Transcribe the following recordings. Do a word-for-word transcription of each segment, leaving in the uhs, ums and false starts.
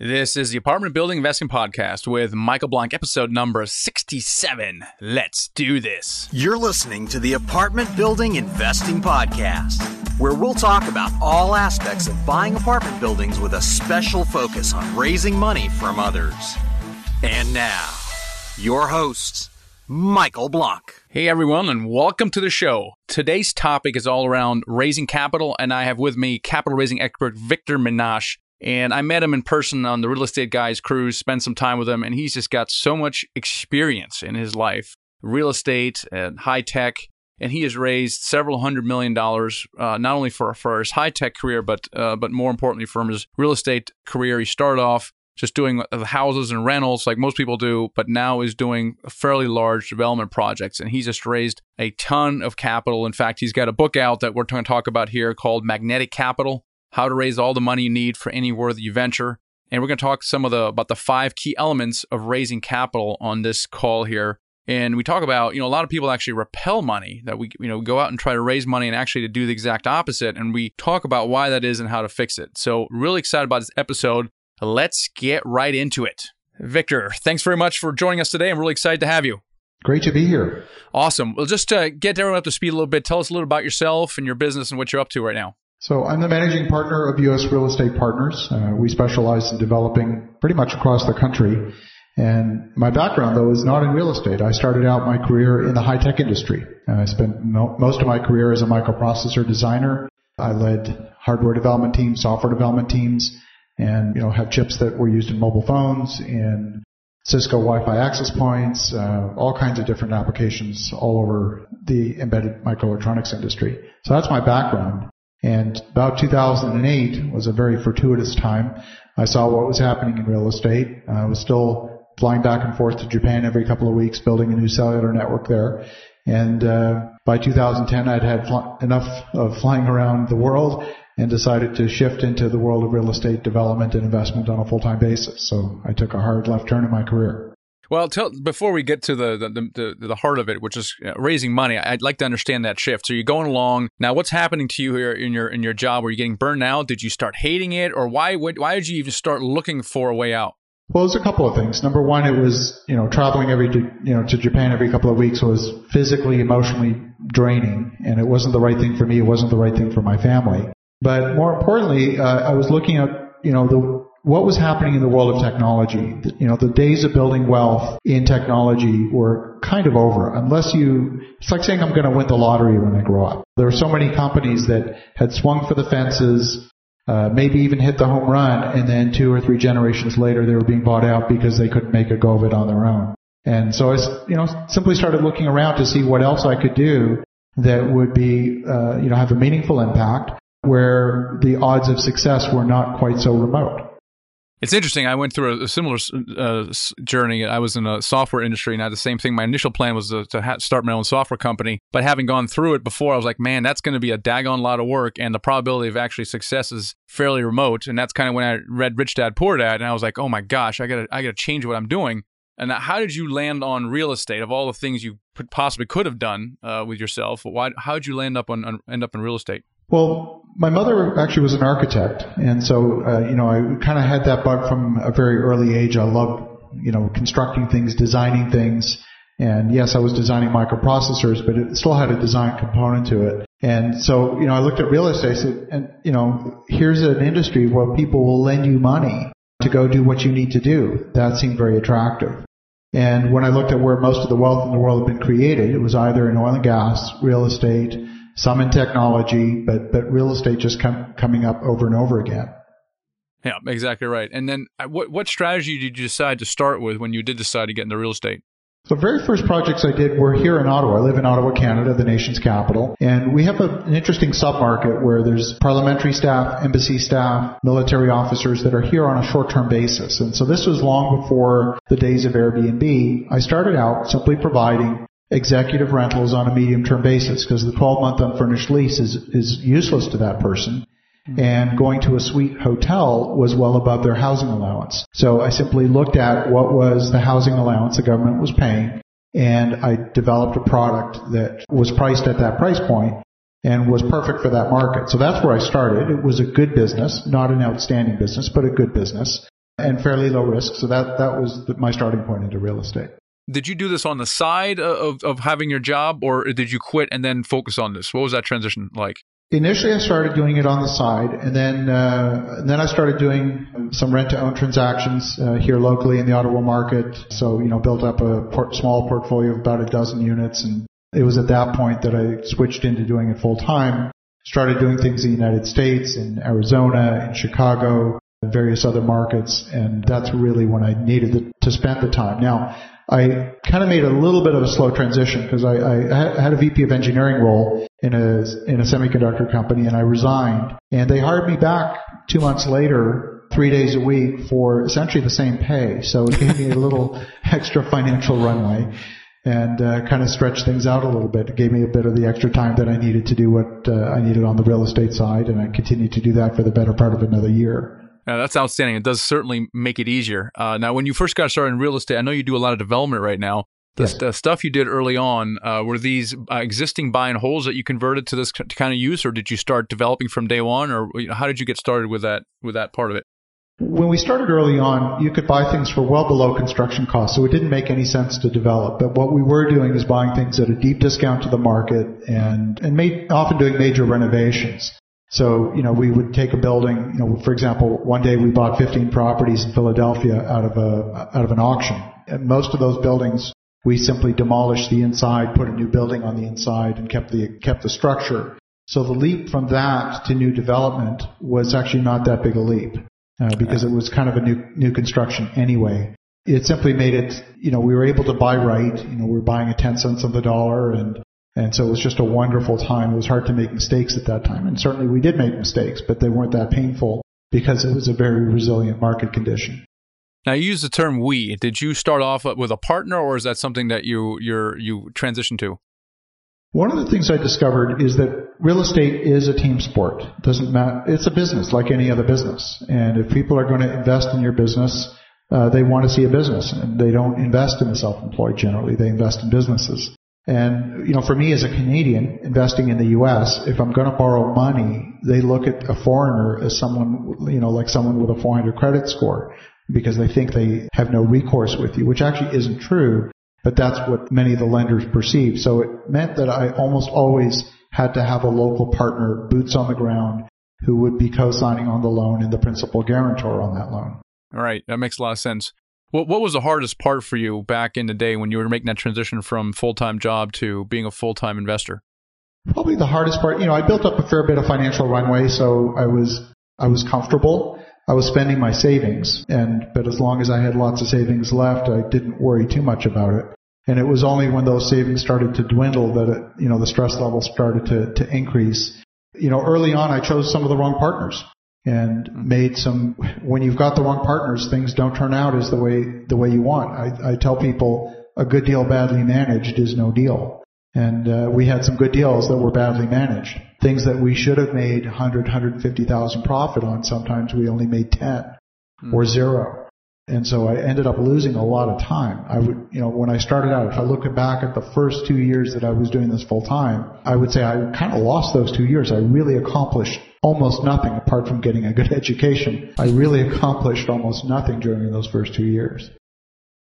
This is the Apartment Building Investing Podcast with Michael Blank, episode number sixty-seven. Let's do this. You're listening to the Apartment Building Investing Podcast, where we'll talk about all aspects of buying apartment buildings with a special focus on raising money from others. And now, your host, Michael Blank. Hey, everyone, and welcome to the show. Today's topic is all around raising capital, and I have with me capital raising expert Victor Menasce. And I met him in person on the Real Estate Guys cruise, spent some time with him, and he's just got so much experience in his life, real estate and high tech. And he has raised several hundred million dollars, uh, not only for, for his high tech career, but uh, but more importantly, from his real estate career. He started off just doing houses and rentals like most people do, but now is doing fairly large development projects. And he's just raised a ton of capital. In fact, he's got a book out that we're going to talk about here called Magnetic Capital: How to Raise All the Money You Need for Any Worthy You Venture. And we're going to talk some of the about the five key elements of raising capital on this call here. And we talk about, you know, a lot of people actually repel money, that we, you know, go out and try to raise money and actually to do the exact opposite. And we talk about why that is and how to fix it. So really excited about this episode. Let's get right into it. Victor, thanks very much for joining us today. I'm really excited to have you. Great to be here. Awesome. Well, just to get everyone up to speed a little bit, tell us a little about yourself and your business and what you're up to right now. So I'm the managing partner of U S Real Estate Partners. Uh, we specialize in developing pretty much across the country. And my background, though, is not in real estate. I started out my career in the high-tech industry. Uh, I spent no, most of my career as a microprocessor designer. I led hardware development teams, software development teams, and, you know, have chips that were used in mobile phones, in Cisco Wi-Fi access points, uh, all kinds of different applications all over the embedded microelectronics industry. So that's my background. And about two thousand eight was a very fortuitous time. I saw what was happening in real estate. I was still flying back and forth to Japan every couple of weeks, building a new cellular network there. And uh, by two thousand ten, I'd had fl- enough of flying around the world and decided to shift into the world of real estate development and investment on a full-time basis. So I took a hard left turn in my career. Well, tell, before we get to the the, the the heart of it, which is raising money, I'd like to understand that shift. So you're going along now. What's happening to you here in your in your job? Were you getting burned out? Did you start hating it, or why would why did you even start looking for a way out? Well, there's a couple of things. Number one, it was you know traveling every you know to Japan every couple of weeks was physically, emotionally draining, and it wasn't the right thing for me. It wasn't the right thing for my family. But more importantly, uh, I was looking at you know the. what was happening in the world of technology. You know, the days of building wealth in technology were kind of over. Unless you, it's like saying I'm going to win the lottery when I grow up. There were so many companies that had swung for the fences, uh, maybe even hit the home run, and then two or three generations later they were being bought out because they couldn't make a go of it on their own. And so I, you know, simply started looking around to see what else I could do that would be, uh, you know, have a meaningful impact where the odds of success were not quite so remote. It's interesting. I went through a similar uh, journey. I was in a software industry, and I had the same thing. My initial plan was to, to ha- start my own software company. But having gone through it before, I was like, man, that's going to be a daggone lot of work, and the probability of actually success is fairly remote. And that's kind of when I read Rich Dad, Poor Dad, and I was like, oh my gosh, I got to I got to change what I'm doing. And how did you land on real estate? Of all the things you possibly could have done uh, with yourself, why? How did you land up on, on end up in real estate? Well, my mother actually was an architect, and so, uh, you know, I kind of had that bug from a very early age. I loved, you know, constructing things, designing things, and yes, I was designing microprocessors, but it still had a design component to it. And so, you know, I looked at real estate, said, and, you know, here's an industry where people will lend you money to go do what you need to do. That seemed very attractive. And when I looked at where most of the wealth in the world had been created, it was either in oil and gas, real estate, some in technology, but but real estate just com- coming up over and over again. Yeah, exactly right. And then what what strategy did you decide to start with when you did decide to get into real estate? The very first projects I did were here in Ottawa. I live in Ottawa, Canada, the nation's capital. And we have a, an interesting submarket where there's parliamentary staff, embassy staff, military officers that are here on a short-term basis. And so this was long before the days of Airbnb. I started out simply providing executive rentals on a medium-term basis because the twelve-month unfurnished lease is, is useless to that person. Mm-hmm. And going to a suite hotel was well above their housing allowance. So I simply looked at what was the housing allowance the government was paying, and I developed a product that was priced at that price point and was perfect for that market. So that's where I started. It was a good business, not an outstanding business, but a good business. and fairly low risk. So that, that was the, my starting point into real estate. Did you do this on the side of, of having your job, or did you quit and then focus on this? What was that transition like? Initially, I started doing it on the side, and then uh, and then I started doing some rent-to-own transactions uh, here locally in the Ottawa market. So, you know, built up a port- small portfolio of about a dozen units, and it was at that point that I switched into doing it full-time. Started doing things in the United States, in Arizona, in Chicago, and various other markets, and that's really when I needed to spend the time. Now, I kind of made a little bit of a slow transition because I, I had a V P of engineering role in a in a semiconductor company, and I resigned. And they hired me back two months later, three days a week, for essentially the same pay. So it gave me a little extra financial runway and uh, kind of stretched things out a little bit. It gave me a bit of the extra time that I needed to do what uh, I needed on the real estate side, and I continued to do that for the better part of another year. Uh, that's outstanding. It does certainly make it easier. Uh, now, when you first got started in real estate, I know you do a lot of development right now. The, yes. the stuff you did early on, uh, were these uh, existing buy and holds that you converted to this kind of use, or did you start developing from day one, or you know, how did you get started with that with that part of it? When we started early on, you could buy things for well below construction cost, so it didn't make any sense to develop. But what we were doing is buying things at a deep discount to the market and, and made, often doing major renovations. So, you know, we would take a building, you know, for example, one day we bought fifteen properties in Philadelphia out of a, out of an auction. And most of those buildings, we simply demolished the inside, put a new building on the inside, and kept the, kept the structure. So the leap from that to new development was actually not that big a leap, uh, because it was kind of a new, new construction anyway. It simply made it, you know, we were able to buy right, you know, we were buying at ten cents on the dollar, and And so it was just a wonderful time. It was hard to make mistakes at that time. And certainly we did make mistakes, but they weren't that painful because it was a very resilient market condition. Now, you use the term we. Did you start off with a partner, or is that something that you you're, you transitioned to? One of the things I discovered is that real estate is a team sport. It doesn't matter. It's a business like any other business. And if people are going to invest in your business, uh, they want to see a business. And they don't invest in the self-employed generally. They invest in businesses. And, you know, for me as a Canadian investing in the U S, if I'm going to borrow money, they look at a foreigner as someone, you know, like someone with a four hundred credit score, because they think they have no recourse with you, which actually isn't true, but that's what many of the lenders perceive. So it meant that I almost always had to have a local partner, boots on the ground, who would be co-signing on the loan and the principal guarantor on that loan. All right. That makes a lot of sense. What what was the hardest part for you back in the day when you were making that transition from full-time job to being a full-time investor? Probably the hardest part, you know, I built up a fair bit of financial runway, so I was I was comfortable. I was spending my savings, and but as long as I had lots of savings left, I didn't worry too much about it. And it was only when those savings started to dwindle that it, you know, the stress level started to to increase. You know, early on, I chose some of the wrong partners. And made some, when you've got the wrong partners, things don't turn out as the way, the way you want. I, I tell people a good deal badly managed is no deal. And uh, we had some good deals that were badly managed. Things that we should have made one hundred, one hundred fifty thousand profit on, sometimes we only made ten mm. or zero. And so I ended up losing a lot of time. I would, you know, when I started out, if I look back at the first two years that I was doing this full time, I would say I kind of lost those two years. I really accomplished almost nothing apart from getting a good education. I really accomplished almost nothing during those first two years.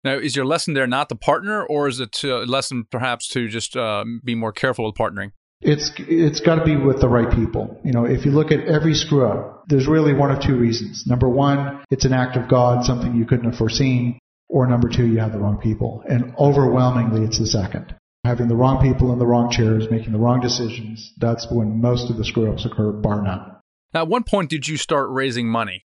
Now, is your lesson there not the partner, or is it a lesson perhaps to just uh, be more careful with partnering? It's it's got to be with the right people. You know, if you look at every screw up, there's really one of two reasons. Number one, it's an act of God, something you couldn't have foreseen, or number two, you have the wrong people. And overwhelmingly, it's the second. Having the wrong people in the wrong chairs, making the wrong decisions, that's when most of the screw-ups occur, bar none. Now, at what point did you start raising money?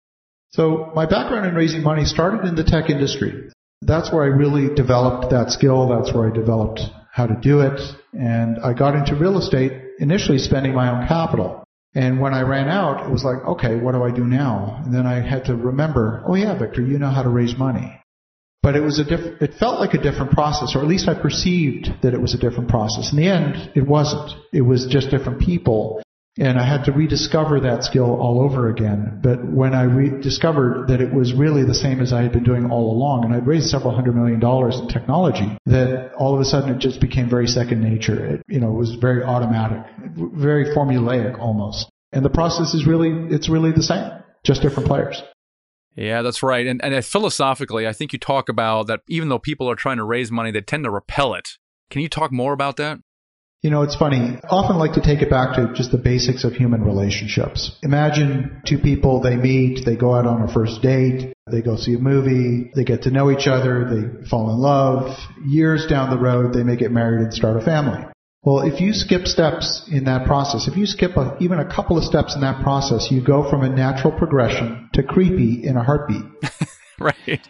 So my background in raising money started in the tech industry. That's where I really developed that skill. That's where I developed how to do it. And I got into real estate initially spending my own capital. And when I ran out, it was like, okay, what do I do now? And then I had to remember, oh yeah, Victor, you know how to raise money. But it was a diff- it felt like a different process, or at least I perceived that it was a different process. In the end, it wasn't. It was just different people, and I had to rediscover that skill all over again. But when I rediscovered that it was really the same as I had been doing all along, and I'd raised several hundred million dollars in technology, that all of a sudden it just became very second nature. It, you know, it was very automatic, very formulaic almost. And the process is really, it's really the same, just different players. Yeah, that's right. And and philosophically, I think you talk about that even though people are trying to raise money, they tend to repel it. Can you talk more about that? You know, it's funny. I often like to take it back to just the basics of human relationships. Imagine two people, they meet, they go out on a first date, they go see a movie, they get to know each other, they fall in love. Years down the road, they may get married and start a family. Well, if you skip steps in that process, if you skip a, even a couple of steps in that process, you go from a natural progression to creepy in a heartbeat. Right.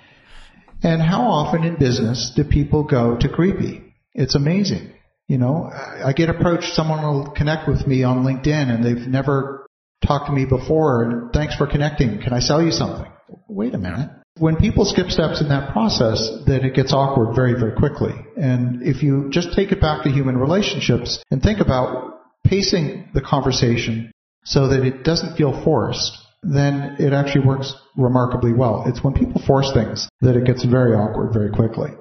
And how often in business do people go to creepy? It's amazing. You know, I get approached, someone will connect with me on LinkedIn and they've never talked to me before and thanks for connecting. Can I sell you something? Wait a minute. When people skip steps in that process, then it gets awkward very, very quickly. And if you just take it back to human relationships and think about pacing the conversation so that it doesn't feel forced, then it actually works remarkably well. It's when people force things that it gets very awkward very quickly.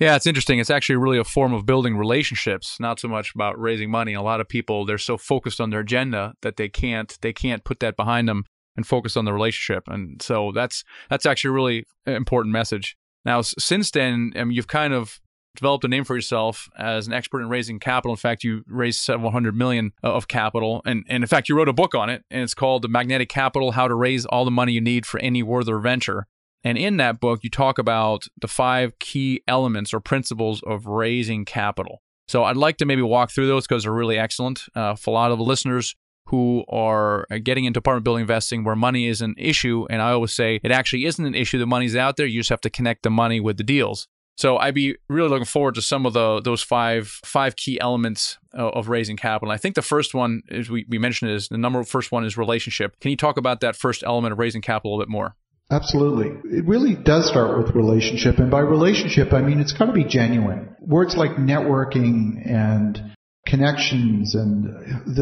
Yeah, it's interesting. It's actually really a form of building relationships, not so much about raising money. A lot of people, they're so focused on their agenda that they can't they can't put that behind them and focus on the relationship. And so that's that's actually a really important message. Now, since then, I mean, you've kind of developed a name for yourself as an expert in raising capital. In fact, you raised several hundred million of capital. And, and in fact, you wrote a book on it, and it's called The Magnetic Capital, How to Raise All the Money You Need for Any Worthy Venture. And in that book, you talk about the five key elements or principles of raising capital. So I'd like to maybe walk through those because they're really excellent uh, for a lot of listeners who are getting into apartment building investing where money is an issue. And I always say it actually isn't an issue. The money's out there. You just have to connect the money with the deals. So I'd be really looking forward to some of the those five five key elements uh, of raising capital. I think the first one, as we, we mentioned, is the number first one is relationship. Can you talk about that first element of raising capital a bit more? Absolutely. It really does start with relationship. And by relationship, I mean, it's got to be genuine. Words like networking and connections, and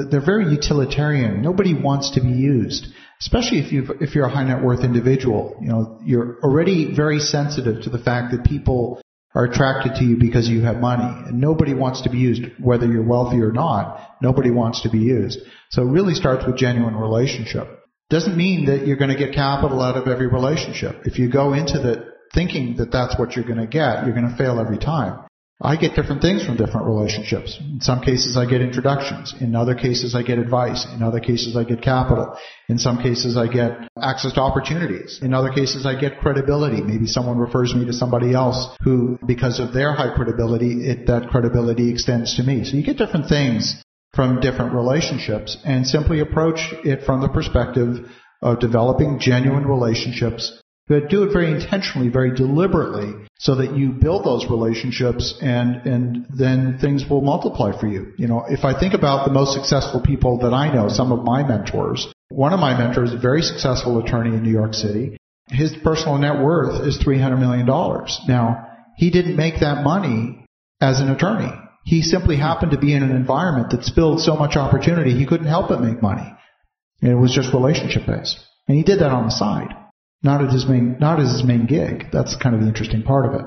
they're very utilitarian. Nobody wants to be used, especially if you've, if you're a high net worth individual. You know, you're already very sensitive to the fact that people are attracted to you because you have money. And nobody wants to be used, whether you're wealthy or not. Nobody wants to be used. So it really starts with genuine relationship. Doesn't mean that you're going to get capital out of every relationship. If you go into the thinking that that's what you're going to get, you're going to fail every time. I get different things from different relationships. In some cases, I get introductions. In other cases, I get advice. In other cases, I get capital. In some cases, I get access to opportunities. In other cases, I get credibility. Maybe someone refers me to somebody else who, because of their high credibility, it, that credibility extends to me. So you get different things from different relationships, and simply approach it from the perspective of developing genuine relationships, but do it very intentionally, very deliberately, so that you build those relationships and, and then things will multiply for you. You know, if I think about the most successful people that I know, some of my mentors, one of my mentors, a very successful attorney in New York City, his personal net worth is three hundred million dollars. Now, he didn't make that money as an attorney. He simply happened to be in an environment that spilled so much opportunity, he couldn't help but make money. And it was just relationship-based. And he did that on the side, not as his main, not as his main gig. That's kind of the interesting part of it.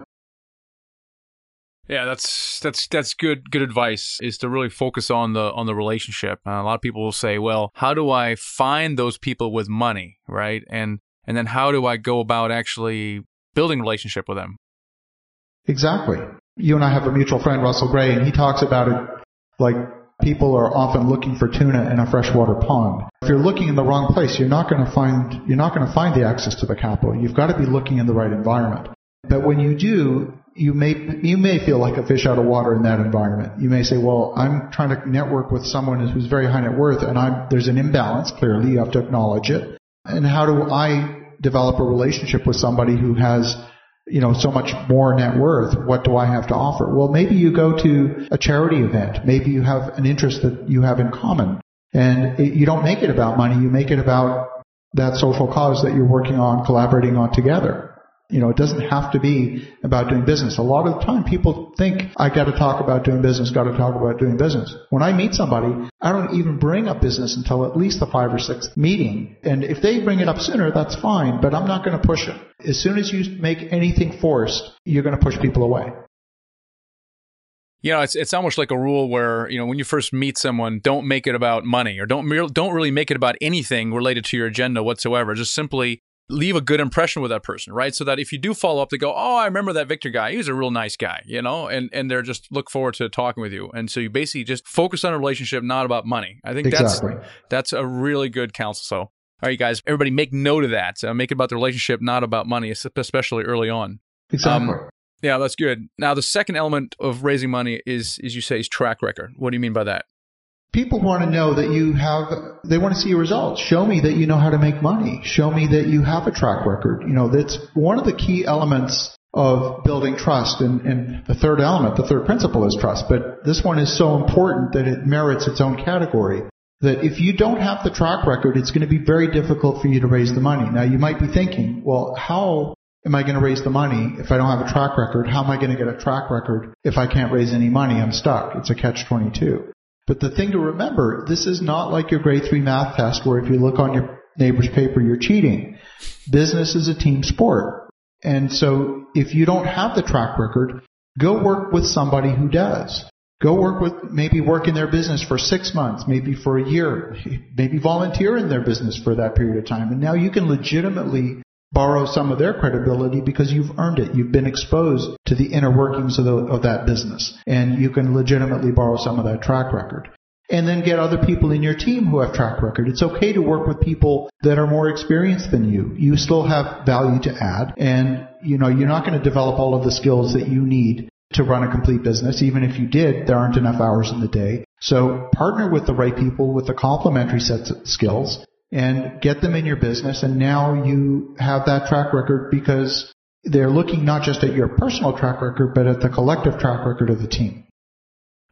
Yeah, that's that's that's good good advice, is to really focus on the on the relationship. Uh, a lot of people will say, well, how do I find those people with money, right? And and then how do I go about actually building a relationship with them? Exactly. You and I have a mutual friend, Russell Gray, and he talks about it like people are often looking for tuna in a freshwater pond. If you're looking in the wrong place, you're not going to find you're not going to find the access to the capital. You've got to be looking in the right environment. But when you do, you may you may feel like a fish out of water in that environment. You may say, "Well, I'm trying to network with someone who's very high net worth, and I'm, there's an imbalance. Clearly, you have to acknowledge it. And how do I develop a relationship with somebody who has?" You know, so much more net worth, what do I have to offer? Well, maybe you go to a charity event. Maybe you have an interest that you have in common. And it, you don't make it about money. You make it about that social cause that you're working on, collaborating on together. You know, it doesn't have to be about doing business. A lot of the time people think, I got to talk about doing business, got to talk about doing business. When I meet somebody, I don't even bring up business until at least the five or sixth meeting. And if they bring it up sooner, that's fine, but I'm not going to push it. As soon as you make anything forced, you're going to push people away. You know, it's it's almost like a rule where, you know, when you first meet someone, don't make it about money or don't, don't really make it about anything related to your agenda whatsoever. Just simply leave a good impression with that person, right? So that if you do follow up, they go, oh, I remember that Victor guy. He was a real nice guy, you know, and, and they're just look forward to talking with you. And so you basically just focus on a relationship, not about money. I think exactly. that's that's a really good counsel. So, all right, guys, everybody make note of that. Uh, make it about the relationship, not about money, especially early on. Exactly. Um, yeah, that's good. Now, the second element of raising money is, as you say, is track record. What do you mean by that? People want to know that you have, they want to see your results. Show me that you know how to make money. Show me that you have a track record. You know, that's one of the key elements of building trust. And, and the third element, the third principle is trust. But this one is so important that it merits its own category. That if you don't have the track record, it's going to be very difficult for you to raise the money. Now, you might be thinking, well, how am I going to raise the money if I don't have a track record? How am I going to get a track record if I can't raise any money? I'm stuck. It's a catch twenty-two. But the thing to remember, this is not like your grade three math test where if you look on your neighbor's paper, you're cheating. Business is a team sport. And so if you don't have the track record, go work with somebody who does. Go work with, maybe work in their business for six months, maybe for a year, maybe volunteer in their business for that period of time. And now you can legitimately borrow some of their credibility because you've earned it. You've been exposed to the inner workings of, the, of that business, and you can legitimately borrow some of that track record. And then get other people in your team who have track record. It's okay to work with people that are more experienced than you. You still have value to add, and you know, you're not going to develop all of the skills that you need to run a complete business. Even if you did, there aren't enough hours in the day. So partner with the right people with the complementary sets of skills, and get them in your business, and now you have that track record because they're looking not just at your personal track record, but at the collective track record of the team.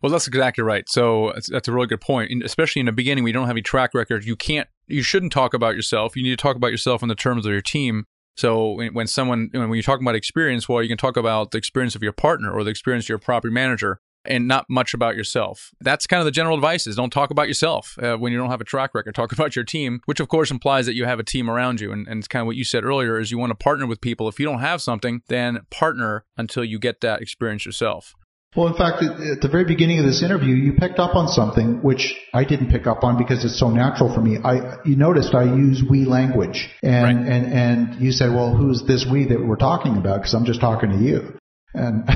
Well, that's exactly right. So that's a really good point. And especially in the beginning, we don't have a track record. You can't, you shouldn't talk about yourself. You need to talk about yourself in the terms of your team. So when someone, when you're talking about experience, well, you can talk about the experience of your partner or the experience of your property manager, and not much about yourself. That's kind of the general advice is don't talk about yourself uh, when you don't have a track record. Talk about your team, which of course implies that you have a team around you. And, and it's kind of what you said earlier is you want to partner with people. If you don't have something, then partner until you get that experience yourself. Well, in fact, at the very beginning of this interview, you picked up on something which I didn't pick up on because it's so natural for me. I, you noticed I use we language. And, right. and, and you said, well, who's this we that we're talking about? Because I'm just talking to you. And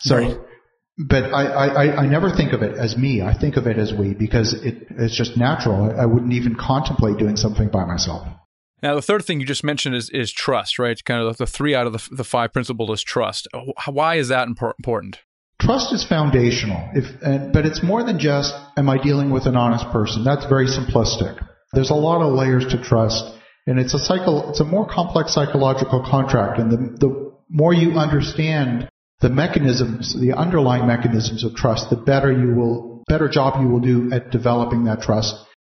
so... Right. But I, I, I never think of it as me. I think of it as we because it, it's just natural. I wouldn't even contemplate doing something by myself. Now, the third thing you just mentioned is, is trust, right? It's kind of the three out of the, the five principles is trust. Why is that important? Trust is foundational, if, and, but it's more than just, am I dealing with an honest person? That's very simplistic. There's a lot of layers to trust, and it's a, psycho, it's a more complex psychological contract, and the, the more you understand the mechanisms, the underlying mechanisms of trust, the better you will, better job you will do at developing that trust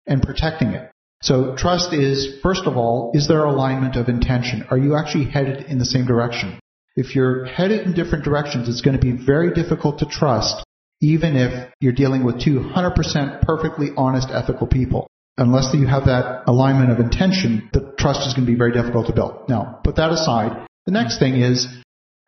and protecting it. So trust is, first of all, is there alignment of intention? Are you actually headed in the same direction? If you're headed in different directions, it's going to be very difficult to trust, even if you're dealing with two one hundred percent perfectly honest, ethical people. Unless you have that alignment of intention, the trust is going to be very difficult to build. Now, put that aside. The next thing is,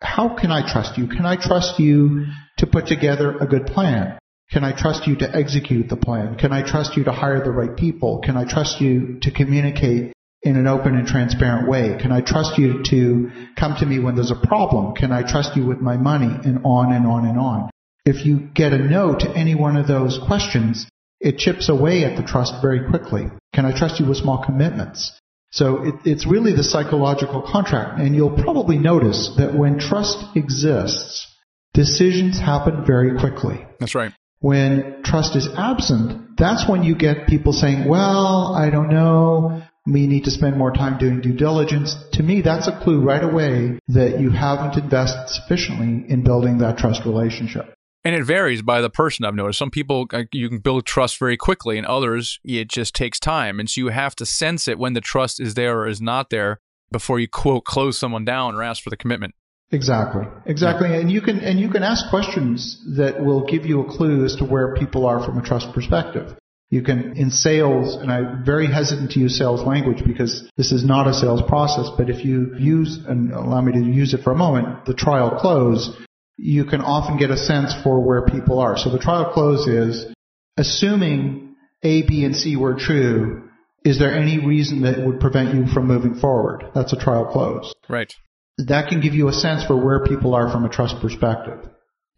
how can I trust you? Can I trust you to put together a good plan? Can I trust you to execute the plan? Can I trust you to hire the right people? Can I trust you to communicate in an open and transparent way? Can I trust you to come to me when there's a problem? Can I trust you with my money? And on and on and on. If you get a no to any one of those questions, it chips away at the trust very quickly. Can I trust you with small commitments? So it, it's really the psychological contract. And you'll probably notice that when trust exists, decisions happen very quickly. That's right. When trust is absent, that's when you get people saying, well, I don't know, we need to spend more time doing due diligence. To me, that's a clue right away that you haven't invested sufficiently in building that trust relationship. And it varies by the person, I've noticed. Some people, you can build trust very quickly, and others, it just takes time. And so you have to sense it when the trust is there or is not there before you, quote, close someone down or ask for the commitment. Exactly. Exactly. And you can and you can ask questions that will give you a clue as to where people are from a trust perspective. You can, in sales, and I'm very hesitant to use sales language because this is not a sales process, but if you use, and allow me to use it for a moment, the trial close, you can often get a sense for where people are. So the trial close is, assuming A, B, and C were true, Is there any reason that would prevent you from moving forward? That's a trial close. Right. That can give you a sense for where people are from a trust perspective.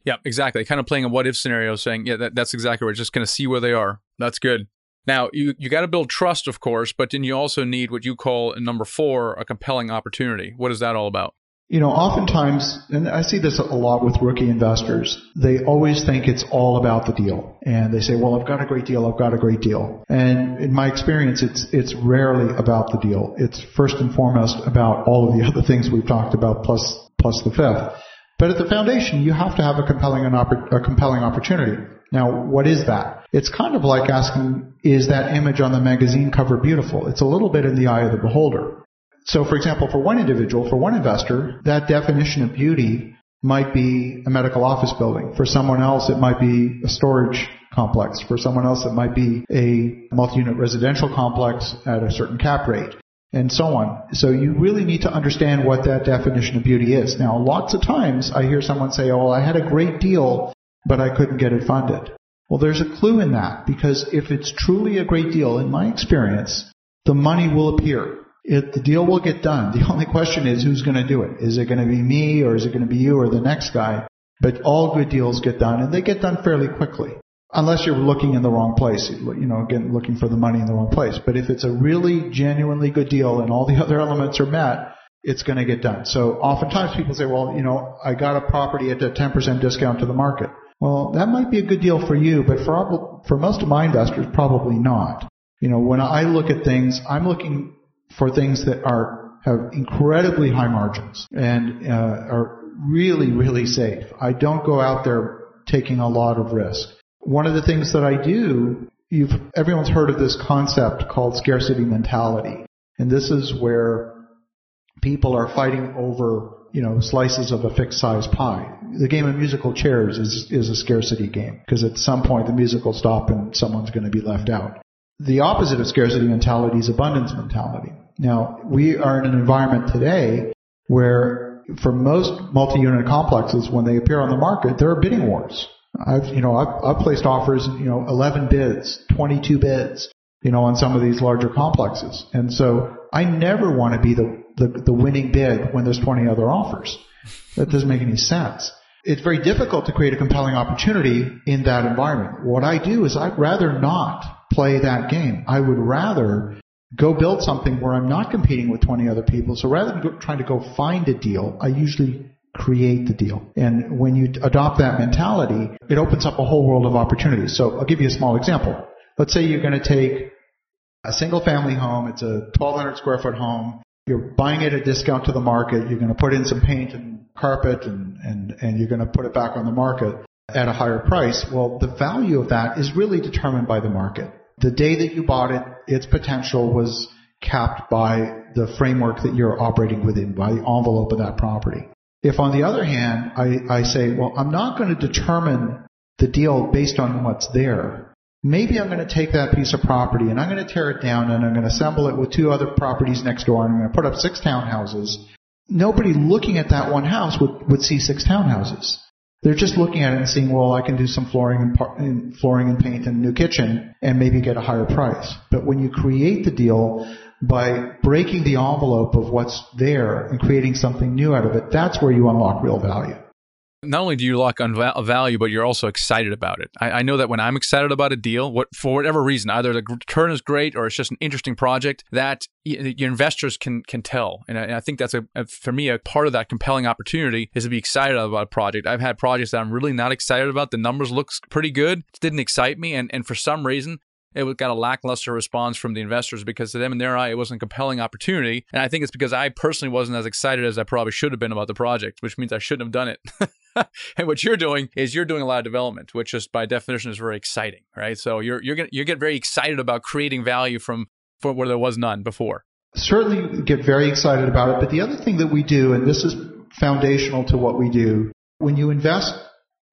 Yeah, exactly. Kind of playing a what-if scenario, saying, yeah, that, that's exactly right. Just kind of see where they are. That's good. Now, you, you got to build trust, of course, but then you also need what you call, number four, a compelling opportunity. What is that all about? You know, oftentimes, and I see this a lot with rookie investors, they always think it's all about the deal. And they say, well, I've got a great deal, I've got a great deal. And in my experience, it's it's rarely about the deal. It's first and foremost about all of the other things we've talked about, plus plus the fifth. But at the foundation, you have to have a compelling an oppor- a compelling opportunity. Now, what is that? It's kind of like asking, is that image on the magazine cover beautiful? It's a little bit in the eye of the beholder. So, for example, for one individual, for one investor, that definition of beauty might be a medical office building. For someone else, it might be a storage complex. For someone else, it might be a multi-unit residential complex at a certain cap rate, and so on. So you really need to understand what that definition of beauty is. Now, lots of times I hear someone say, oh, well, I had a great deal, but I couldn't get it funded. Well, there's a clue in that, because if it's truly a great deal, in my experience, the money will appear. It, the deal will get done. The only question is who's going to do it. Is it going to be me, or is it going to be you, or the next guy? But all good deals get done, and they get done fairly quickly, unless you're looking in the wrong place. You know, again, looking for the money in the wrong place. But if it's a really genuinely good deal and all the other elements are met, it's going to get done. So oftentimes people say, well, you know, I got a property at a ten percent discount to the market. Well, that might be a good deal for you, but for for most of my investors, probably not. You know, when I look at things, I'm looking for things that are have incredibly high margins and uh, are really, really safe. I don't go out there taking a lot of risk. One of the things that I do, you've everyone's heard of this concept called scarcity mentality. And this is where people are fighting over, you know, slices of a fixed size pie. The game of musical chairs is, is a scarcity game, because at some point the music will stop and someone's going to be left out. The opposite of scarcity mentality is abundance mentality. Now, we are in an environment today where for most multi-unit complexes, when they appear on the market, there are bidding wars. I've, you know, I've, I've placed offers, you know, eleven bids, twenty-two bids, you know, on some of these larger complexes. And so I never want to be the, the, the winning bid when there's twenty other offers. That doesn't make any sense. It's very difficult to create a compelling opportunity in that environment. What I do is I'd rather not play that game. I would rather go build something where I'm not competing with twenty other people. So rather than go, trying to go find a deal, I usually create the deal. And when you adopt that mentality, it opens up a whole world of opportunities. So I'll give you a small example. Let's say you're going to take a single family home. It's a twelve hundred square foot home. You're buying it at a discount to the market. You're going to put in some paint and carpet and, and, and you're going to put it back on the market at a higher price. Well, the value of that is really determined by the market. The day that you bought it, its potential was capped by the framework that you're operating within, by the envelope of that property. If, on the other hand, I, I say, well, I'm not going to determine the deal based on what's there. Maybe I'm going to take that piece of property and I'm going to tear it down and I'm going to assemble it with two other properties next door and I'm going to put up six townhouses. Nobody looking at that one house would, would see six townhouses. They're just looking at it and seeing, well, I can do some flooring and, par- and flooring and paint and a new kitchen and maybe get a higher price. But when you create the deal by breaking the envelope of what's there and creating something new out of it, that's where you unlock real value. Not only do you lock on unva- value, but you're also excited about it. I, I know that when I'm excited about a deal, what, for whatever reason, either the return is great or it's just an interesting project, that y- your investors can can tell. And I, and I think that's, a, a for me, a part of that compelling opportunity is to be excited about a project. I've had projects that I'm really not excited about. The numbers look pretty good. It didn't excite me. And, and for some reason, it got a lackluster response from the investors, because to them in their eye, it wasn't a compelling opportunity. And I think it's because I personally wasn't as excited as I probably should have been about the project, which means I shouldn't have done it. And what you're doing is you're doing a lot of development, which just by definition is very exciting, right? So you're you're gonna, you get very excited about creating value from, from where there was none before. Certainly you get very excited about it. But the other thing that we do, and this is foundational to what we do, when you invest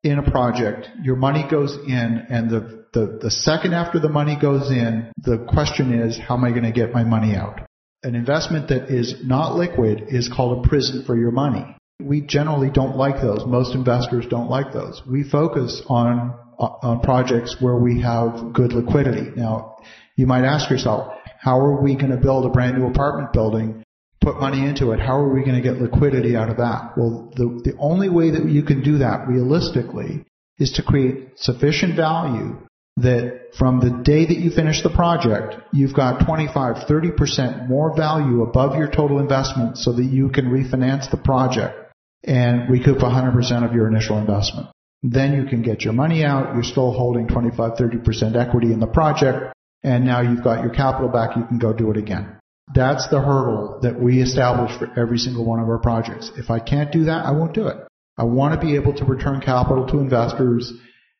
in a project, your money goes in, and the The, the second after the money goes in, the question is, how am I going to get my money out? An investment that is not liquid is called a prison for your money. We generally don't like those. Most investors don't like those. We focus on, on projects where we have good liquidity. Now, you might ask yourself, How are we going to build a brand new apartment building, put money into it? How are we going to get liquidity out of that? Well, the, the only way that you can do that realistically is to create sufficient value that from the day that you finish the project, you've got twenty-five, thirty percent more value above your total investment so that you can refinance the project and recoup one hundred percent of your initial investment. Then you can get your money out. You're still holding twenty-five, thirty percent equity in the project, and now you've got your capital back. You can go do it again. That's the hurdle that we establish for every single one of our projects. If I can't do that, I won't do it. I want to be able to return capital to investors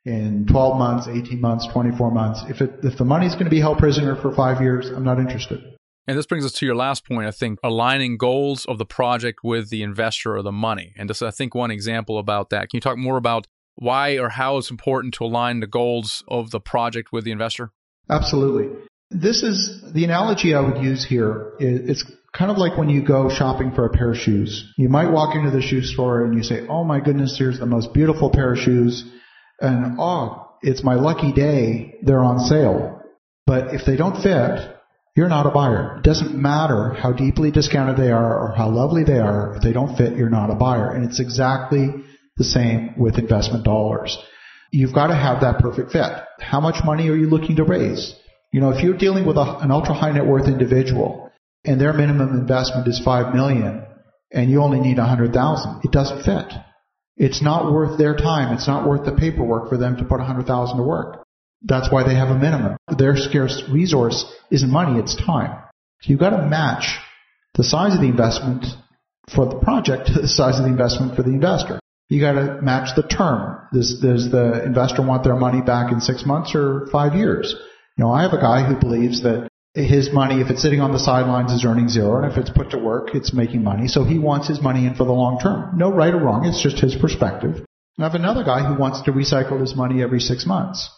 in twelve months, eighteen months, twenty-four months. If it, if the money's going to be held prisoner for five years, I'm not interested. And this brings us to your last point, I think, aligning goals of the project with the investor or the money. And this, I think, one example about that. Can you talk more about why or how it's important to align the goals of the project with the investor? Absolutely. This is the analogy I would use here. It's kind of like when you go shopping for a pair of shoes. You might walk into the shoe store and you say, oh my goodness, here's the most beautiful pair of shoes. And oh, it's my lucky day, they're on sale. But if they don't fit, you're not a buyer. It doesn't matter how deeply discounted they are or how lovely they are. If they don't fit, you're not a buyer. And it's exactly the same with investment dollars. You've got to have that perfect fit. How much money are you looking to raise? You know, if you're dealing with a, an ultra high net worth individual and their minimum investment is five million dollars and you only need one hundred thousand dollars, it doesn't fit. It's not worth their time. It's not worth the paperwork for them to put one hundred thousand dollars to work. That's why they have a minimum. Their scarce resource isn't money, it's time. So you've got to match the size of the investment for the project to the size of the investment for the investor. You got to match the term. Does, does the investor want their money back in six months or five years? You know, I have a guy who believes that his money, if it's sitting on the sidelines, is earning zero, and if it's put to work, it's making money. So he wants his money in for the long term. No right or wrong, it's just his perspective. And I have another guy who wants to recycle his money every six months.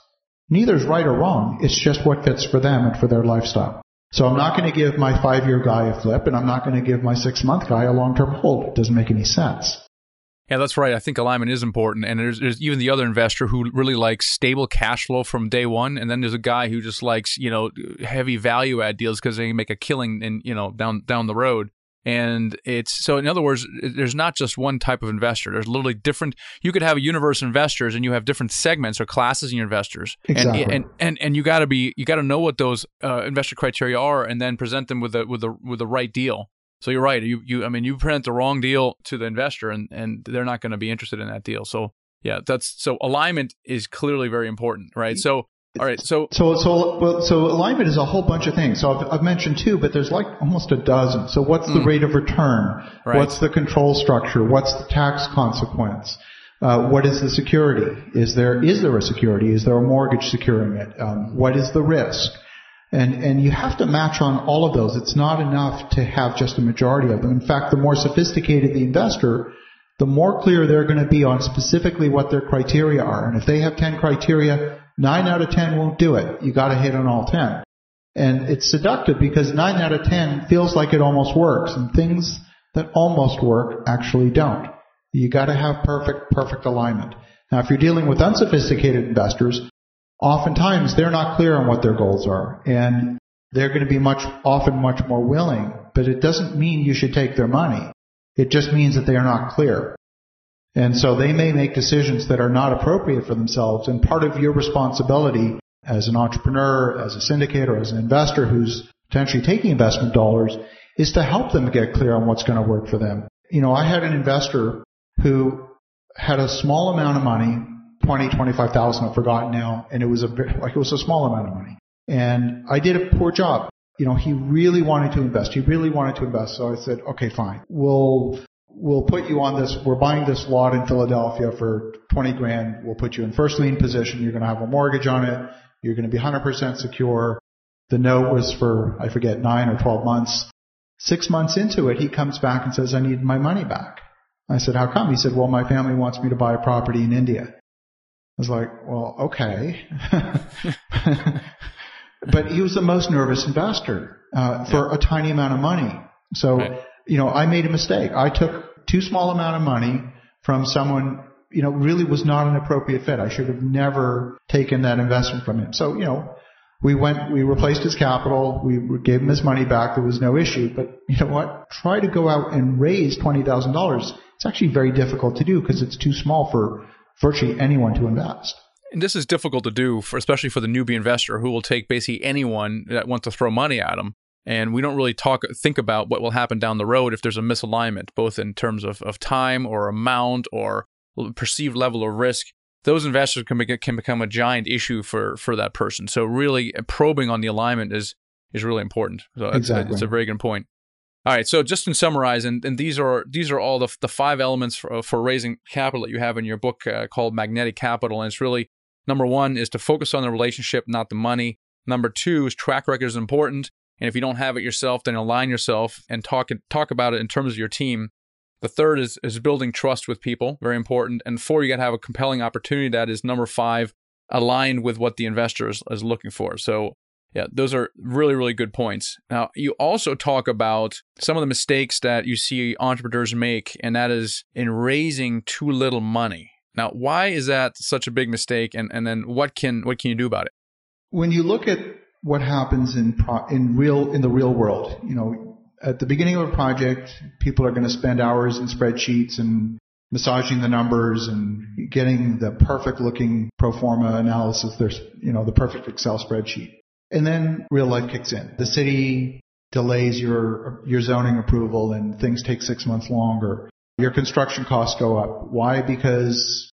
Neither's right or wrong. It's just what fits for them and for their lifestyle. So I'm not going to give my five-year guy a flip, and I'm not going to give my six-month guy a long-term hold. It doesn't make any sense. Yeah, that's right. I think alignment is important. And there's, there's even the other investor who really likes stable cash flow from day one. And then there's a guy who just likes, you know, heavy value add deals because they can make a killing in, you know, down, down the road. And it's so, in other words, there's not just one type of investor. There's literally different. You could have a universe of investors, and you have different segments or classes in your investors. Exactly. And and and, and you got to be you got to know what those uh, investor criteria are, and then present them with the with the with the right deal. So you're right. You you I mean, you present the wrong deal to the investor, and and they're not going to be interested in that deal. So yeah, that's so alignment is clearly very important, right? So. All right, so so so well, so alignment is a whole bunch of things. So I've, I've mentioned two, but there's like almost a dozen. So what's the mm. rate of return? Right. What's the control structure? What's the tax consequence? Uh, what is the security? Is there is there a security? Is there a mortgage securing it? Um, what is the risk? And and you have to match on all of those. It's not enough to have just a majority of them. In fact, the more sophisticated the investor, the more clear they're going to be on specifically what their criteria are. And if they have ten criteria, nine out of ten won't do it. You got to hit on all ten. And it's seductive because nine out of ten feels like it almost works. And things that almost work actually don't. You got to have perfect, perfect alignment. Now, if you're dealing with unsophisticated investors, oftentimes they're not clear on what their goals are. And they're going to be much, often much more willing. But it doesn't mean you should take their money. It just means that they are not clear. And so they may make decisions that are not appropriate for themselves. And part of your responsibility as an entrepreneur, as a syndicator, as an investor who's potentially taking investment dollars is to help them get clear on what's going to work for them. You know, I had an investor who had a small amount of money, twenty, twenty-five thousand, I've forgotten now. And it was a, like, it was a small amount of money. And I did a poor job. You know, he really wanted to invest. He really wanted to invest. So I said, okay, fine. We'll... We'll put you on this. We're buying this lot in Philadelphia for twenty grand. We'll put you in first lien position. You're going to have a mortgage on it. You're going to be one hundred percent secure. The note was for, I forget, nine or twelve months. Six months into it, he comes back and says, I need my money back. I said, how come? He said, well, my family wants me to buy a property in India. I was like, well, okay. But he was the most nervous investor uh, for yeah. a tiny amount of money. So... Right. You know, I made a mistake. I took too small amount of money from someone, you know, really was not an appropriate fit. I should have never taken that investment from him. So, you know, We went, we replaced his capital. We gave him his money back. There was no issue. But you know what? Try to go out and raise twenty thousand dollars. It's actually very difficult to do because it's too small for virtually anyone to invest. And this is difficult to do, for, especially for the newbie investor who will take basically anyone that wants to throw money at them. And we don't really talk, think about what will happen down the road if there's a misalignment, both in terms of, of time or amount or perceived level of risk. Those investors can, be, can become a giant issue for, for that person. So really probing on the alignment is is really important. So exactly. It's a very good point. All right. So just to summarize, and, and these are these are all the, the five elements for, for raising capital that you have in your book uh, called Magnetic Capital. And it's really, number one is to focus on the relationship, not the money. Number two is track record is important. And if you don't have it yourself, then align yourself and talk talk about it in terms of your team. The third is, is building trust with people, very important. And four, you got to have a compelling opportunity that is, number five, aligned with what the investor is, is looking for. So yeah, those are really, really good points. Now, you also talk about some of the mistakes that you see entrepreneurs make, and that is in raising too little money. Now, why is that such a big mistake? And, and then what can what can you do about it? When you look at what happens in pro- in real in the real world, you know, at the beginning of a project, people are going to spend hours in spreadsheets and massaging the numbers and getting the perfect looking pro forma analysis. There's, you know, the perfect Excel spreadsheet. And then real life kicks in. The city delays your, your zoning approval and things take six months longer. Your construction costs go up. Why? Because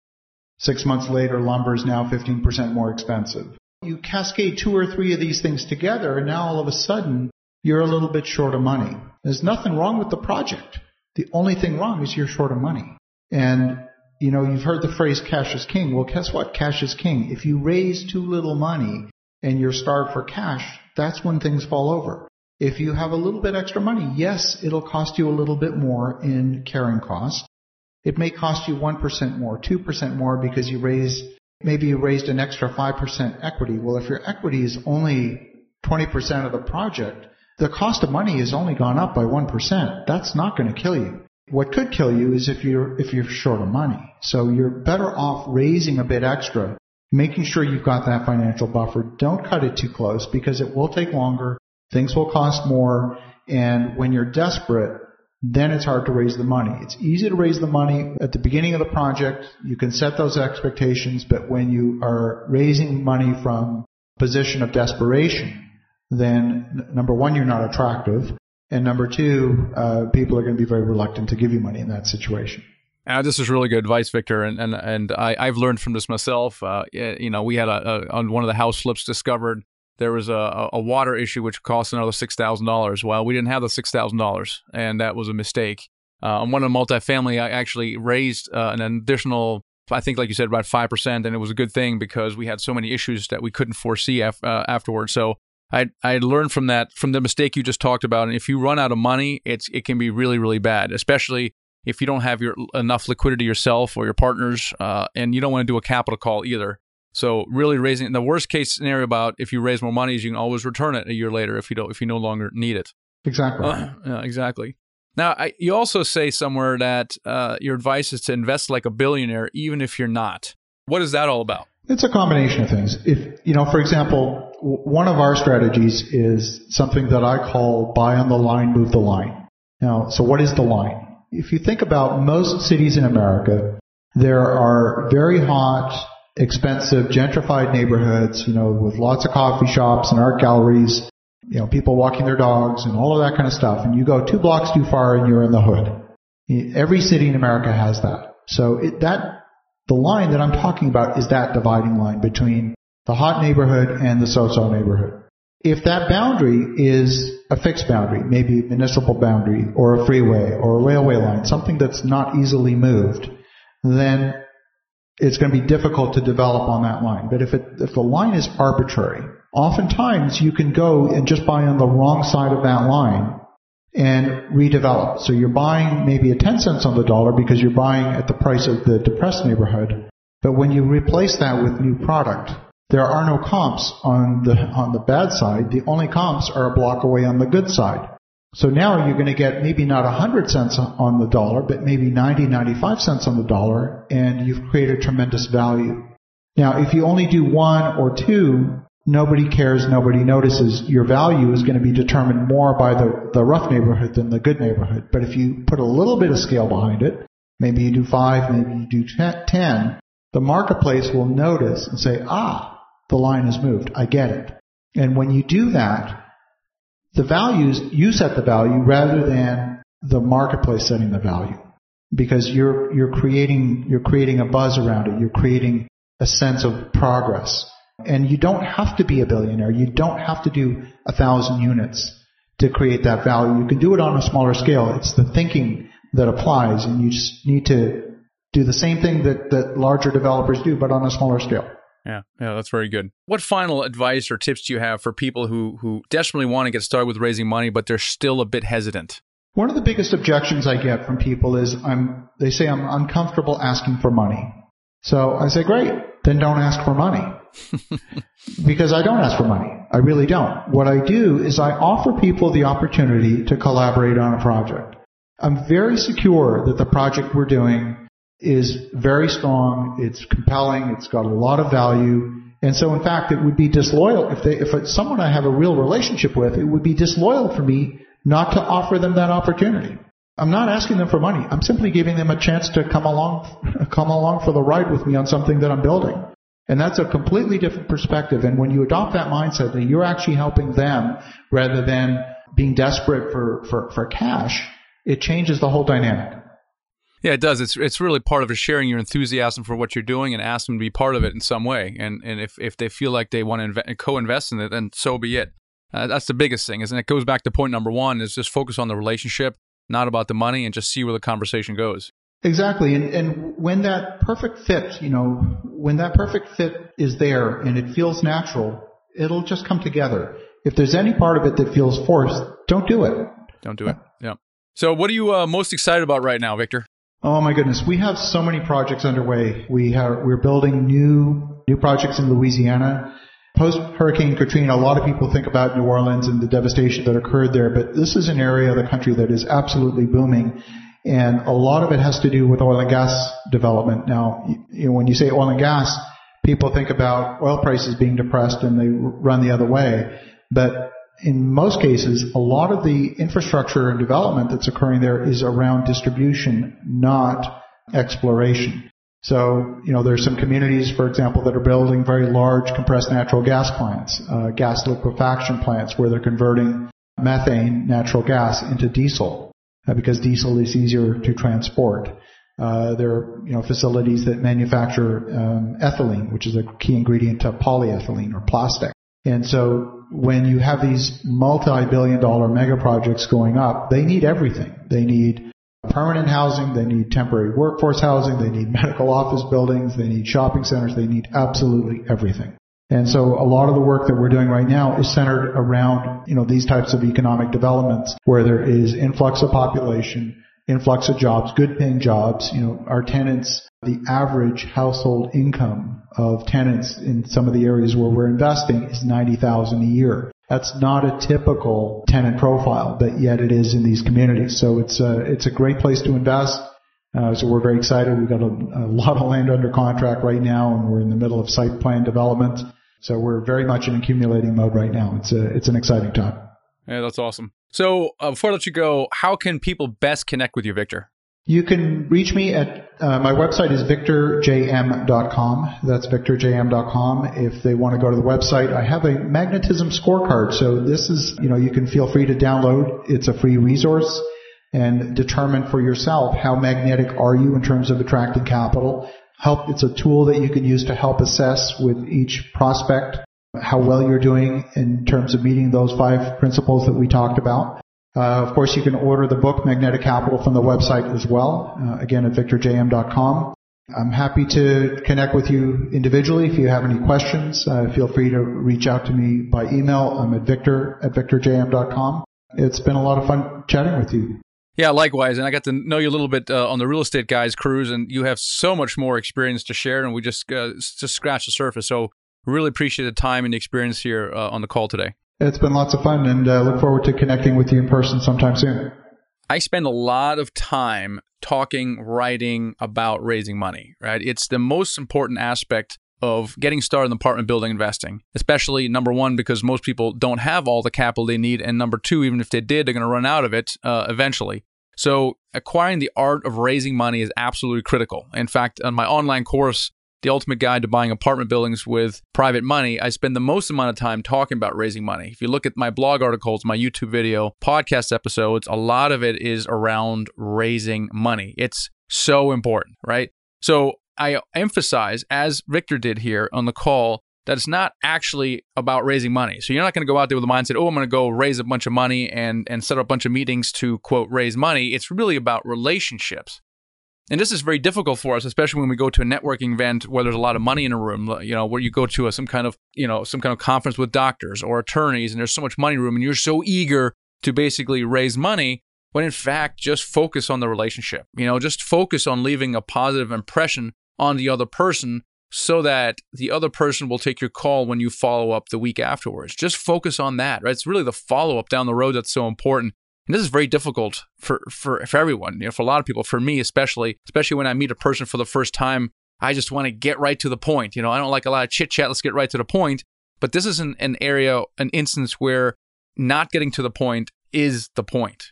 six months later, lumber is now fifteen percent more expensive. You cascade two or three of these things together, and now all of a sudden, you're a little bit short of money. There's nothing wrong with the project. The only thing wrong is you're short of money. And, you know, you've heard the phrase cash is king. Well, guess what? Cash is king. If you raise too little money and you're starved for cash, that's when things fall over. If you have a little bit extra money, yes, it'll cost you a little bit more in carrying costs. It may cost you one percent more, two percent more because you raised, maybe you raised an extra five percent equity. Well, if your equity is only twenty percent of the project, the cost of money has only gone up by one percent. That's not going to kill you. What could kill you is if you're if you're short of money. So you're better off raising a bit extra, making sure you've got that financial buffer. Don't cut it too close because it will take longer, things will cost more, and when you're desperate, then it's hard to raise the money. It's easy to raise the money at the beginning of the project. You can set those expectations, but when you are raising money from a position of desperation, then number one, you're not attractive. And number two, uh, people are going to be very reluctant to give you money in that situation. Uh, this is really good advice, Victor. And and, and I, I've learned from this myself. Uh, you know, we had a, a, on one of the house flips discovered there was a, a water issue which cost another six thousand dollars. Well, we didn't have the six thousand dollars, and that was a mistake. Uh, on one of the multifamily, I actually raised uh, an additional, I think like you said, about five percent. And it was a good thing because we had so many issues that we couldn't foresee af- uh, afterwards. So I I learned from that, from the mistake you just talked about. And if you run out of money, it's it can be really, really bad, especially if you don't have your enough liquidity yourself or your partners, uh, and you don't want to do a capital call either. So really raising, the worst case scenario about if you raise more money is you can always return it a year later if you don't, if you no longer need it. Exactly. Uh, yeah, exactly. Now, I, you also say somewhere that uh, your advice is to invest like a billionaire, even if you're not. What is that all about? It's a combination of things. If, you know, for example, one of our strategies is something that I call buy on the line, move the line. Now, so what is the line? If you think about most cities in America, there are very hot, expensive, gentrified neighborhoods, you know, with lots of coffee shops and art galleries, you know, people walking their dogs and all of that kind of stuff. And you go two blocks too far and you're in the hood. Every city in America has that. So it, that the line that I'm talking about is that dividing line between the hot neighborhood and the so-so neighborhood. If that boundary is a fixed boundary, maybe a municipal boundary or a freeway or a railway line, something that's not easily moved, then it's going to be difficult to develop on that line. But if it, if the line is arbitrary, oftentimes you can go and just buy on the wrong side of that line and redevelop. So you're buying maybe at ten cents on the dollar because you're buying at the price of the depressed neighborhood. But when you replace that with new product, there are no comps on the on the bad side. The only comps are a block away on the good side. So now you're going to get maybe not one hundred cents on the dollar, but maybe ninety, ninety-five cents on the dollar, and you've created tremendous value. Now, if you only do one or two, nobody cares, nobody notices. Your value is going to be determined more by the, the rough neighborhood than the good neighborhood. But if you put a little bit of scale behind it, maybe you do five, maybe you do ten, the marketplace will notice and say, ah, the line has moved. I get it. And when you do that, the values, you set the value rather than the marketplace setting the value, because you're, you're creating, you're creating a buzz around it. You're creating a sense of progress. And you don't have to be a billionaire. You don't have to do a thousand units to create that value. You can do it on a smaller scale. It's the thinking that applies, and you just need to do the same thing that, that larger developers do, but on a smaller scale. Yeah, yeah, that's very good. What final advice or tips do you have for people who, who desperately want to get started with raising money, but they're still a bit hesitant? One of the biggest objections I get from people is I'm. they say I'm uncomfortable asking for money. So I say, great, then don't ask for money. Because I don't ask for money. I really don't. What I do is I offer people the opportunity to collaborate on a project. I'm very secure that the project we're doing is very strong, it's compelling, it's got a lot of value. And so, in fact, it would be disloyal. If, they, if it's someone I have a real relationship with, it would be disloyal for me not to offer them that opportunity. I'm not asking them for money. I'm simply giving them a chance to come along, come along for the ride with me on something that I'm building. And that's a completely different perspective. And when you adopt that mindset, that you're actually helping them rather than being desperate for, for, for cash, it changes the whole dynamic. Yeah, it does. It's it's really part of sharing your enthusiasm for what you're doing and ask them to be part of it in some way. And and if, if they feel like they want to invest, co-invest in it, then so be it. Uh, that's the biggest thing. And it goes back to point number one, is just focus on the relationship, not about the money, and just see where the conversation goes. Exactly. And and when that perfect fit, you know, when that perfect fit is there and it feels natural, it'll just come together. If there's any part of it that feels forced, don't do it. Don't do it. Yeah. So what are you uh, most excited about right now, Victor? Oh, my goodness. We have so many projects underway. We have, we're building new new projects in Louisiana. Post-Hurricane Katrina, a lot of people think about New Orleans and the devastation that occurred there, but this is an area of the country that is absolutely booming. And a lot of it has to do with oil and gas development. Now, you know, when you say oil and gas, people think about oil prices being depressed and they run the other way. But in most cases, a lot of the infrastructure and development that's occurring there is around distribution, not exploration. So, you know, there's some communities, for example, that are building very large compressed natural gas plants, uh, gas liquefaction plants, where they're converting methane, natural gas, into diesel. Because diesel is easier to transport. Uh, there are, you know, facilities that manufacture um, ethylene, which is a key ingredient to polyethylene or plastic. And so when you have these multi-billion dollar mega projects going up, they need everything. They need permanent housing. They need temporary workforce housing. They need medical office buildings. They need shopping centers. They need absolutely everything. And so a lot of the work that we're doing right now is centered around, you know, these types of economic developments where there is influx of population, influx of jobs, good paying jobs. You know, our tenants, the average household income of tenants in some of the areas where we're investing is ninety thousand dollars a year. That's not a typical tenant profile, but yet it is in these communities. So it's a, it's a great place to invest. Uh, so we're very excited. We've got a, a lot of land under contract right now, and we're in the middle of site plan development. So we're very much in accumulating mode right now. It's a, it's an exciting time. Yeah, that's awesome. So uh, before I let you go, how can people best connect with you, Victor? You can reach me at, uh, my website is victor j m dot com. That's victor j m dot com. If they want to go to the website, I have a magnetism scorecard. So this is, you know, you can feel free to download. It's a free resource. And determine for yourself how magnetic are you in terms of attracting capital. Help, it's a tool that you can use to help assess with each prospect how well you're doing in terms of meeting those five principles that we talked about. Uh, of course, you can order the book Magnetic Capital from the website as well, uh, again at victor j m dot com. I'm happy to connect with you individually if you have any questions. Uh, feel free to reach out to me by email. I'm at victor at victor j m dot com. It's been a lot of fun chatting with you. Yeah, likewise. And I got to know you a little bit uh, on the Real Estate Guys cruise, and you have so much more experience to share, and we just uh, just scratched the surface. So really appreciate the time and the experience here uh, on the call today. It's been lots of fun, and uh, look forward to connecting with you in person sometime soon. I spend a lot of time talking, writing about raising money, right? It's the most important aspect of getting started in apartment building investing, especially number one, because most people don't have all the capital they need. And number two, even if they did, they're going to run out of it uh, eventually. So acquiring the art of raising money is absolutely critical. In fact, on my online course, The Ultimate Guide to Buying Apartment Buildings with Private Money, I spend the most amount of time talking about raising money. If you look at my blog articles, my YouTube video, podcast episodes, a lot of it is around raising money. It's so important, right? So I emphasize, as Victor did here on the call, that it's not actually about raising money. So you're not going to go out there with the mindset, oh, I'm going to go raise a bunch of money and, and set up a bunch of meetings to, quote, raise money. It's really about relationships. And this is very difficult for us, especially when we go to a networking event where there's a lot of money in a room, you know, where you go to a, some kind of, you know, some kind of conference with doctors or attorneys, and there's so much money in the room, and you're so eager to basically raise money, when in fact, just focus on the relationship, you know, just focus on leaving a positive impression on the other person so that the other person will take your call when you follow up the week afterwards. Just focus on that, right? It's really the follow-up down the road that's so important. And this is very difficult for, for, for everyone, you know, for a lot of people, for me especially, especially when I meet a person for the first time, I just want to get right to the point. You know, I don't like a lot of chit chat, let's get right to the point. But this is an, an area, an instance where not getting to the point is the point,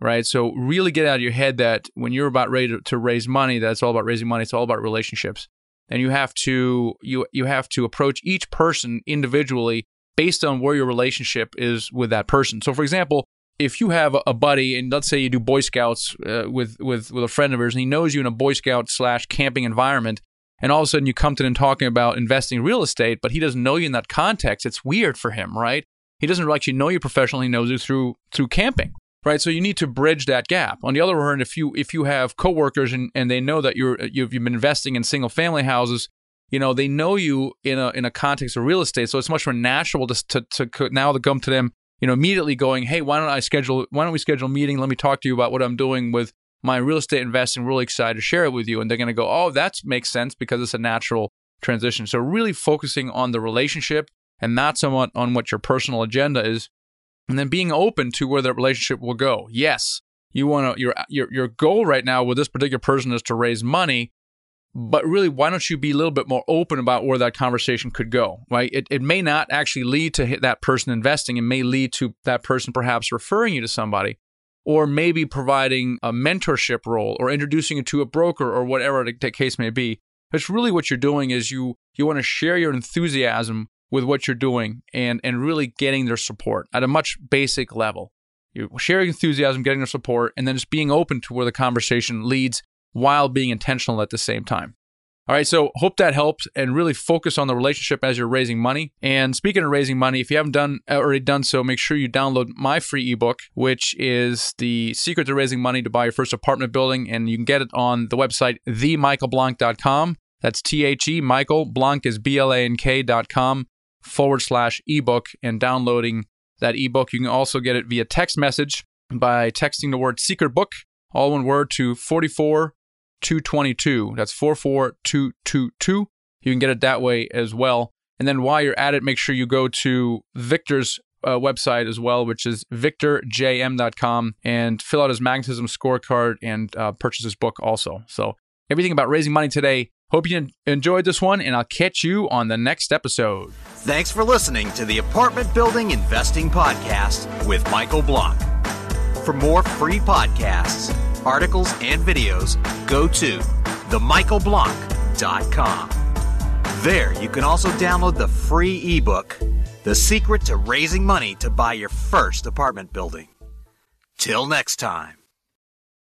right? So really get out of your head that when you're about ready to, to raise money, that it's all about raising money, it's all about relationships. And you have to, you, you have to approach each person individually based on where your relationship is with that person. So for example, if you have a buddy, and let's say you do Boy Scouts uh, with, with, with a friend of yours, and he knows you in a Boy Scout slash camping environment, and all of a sudden you come to him talking about investing in real estate, but he doesn't know you in that context, it's weird for him, right? He doesn't actually know you professionally, he knows you through through camping, right? So you need to bridge that gap. On the other hand, if you if you have coworkers and, and they know that you're you've been investing in single family houses, you know, they know you in a in a context of real estate, so it's much more natural to to, to now to come to them, you know, immediately going, hey, why don't I schedule, why don't we schedule a meeting? Let me talk to you about what I'm doing with my real estate investing. Really excited to share it with you. And they're going to go, oh, that makes sense, because it's a natural transition. So really focusing on the relationship and not so much on what your personal agenda is, and then being open to where that relationship will go. Yes, you want to, your, your, your goal right now with this particular person is to raise money, but really, why don't you be a little bit more open about where that conversation could go, right? It it may not actually lead to that person investing. It may lead to that person perhaps referring you to somebody, or maybe providing a mentorship role, or introducing you to a broker, or whatever the, the case may be. It's really what you're doing is you you want to share your enthusiasm with what you're doing, and, and really getting their support at a much basic level. You're sharing enthusiasm, getting their support, and then just being open to where the conversation leads, while being intentional at the same time. All right, so hope that helps, and really focus on the relationship as you're raising money. And speaking of raising money, if you haven't done already done so, make sure you download my free ebook, which is The Secret to Raising Money to Buy Your First Apartment Building, and you can get it on the website the michael blank dot com. That's T H E, Michael, Blank is B L A N K dot com forward slash ebook, and downloading that ebook. You can also get it via text message by texting the word secret book, all one word, to four four two two two. That's four four two two two. You can get it that way as well. And then while you're at it, make sure you go to Victor's uh, website as well, which is victor j m dot com, and fill out his magnetism scorecard, and uh, purchase his book also. So everything about raising money today. Hope you enjoyed this one, and I'll catch you on the next episode. Thanks for listening to the Apartment Building Investing Podcast with Michael Blank. For more free podcasts, articles, and videos, go to the michael blank dot com. There, you can also download the free ebook, The Secret to Raising Money to Buy Your First Apartment Building. Till next time.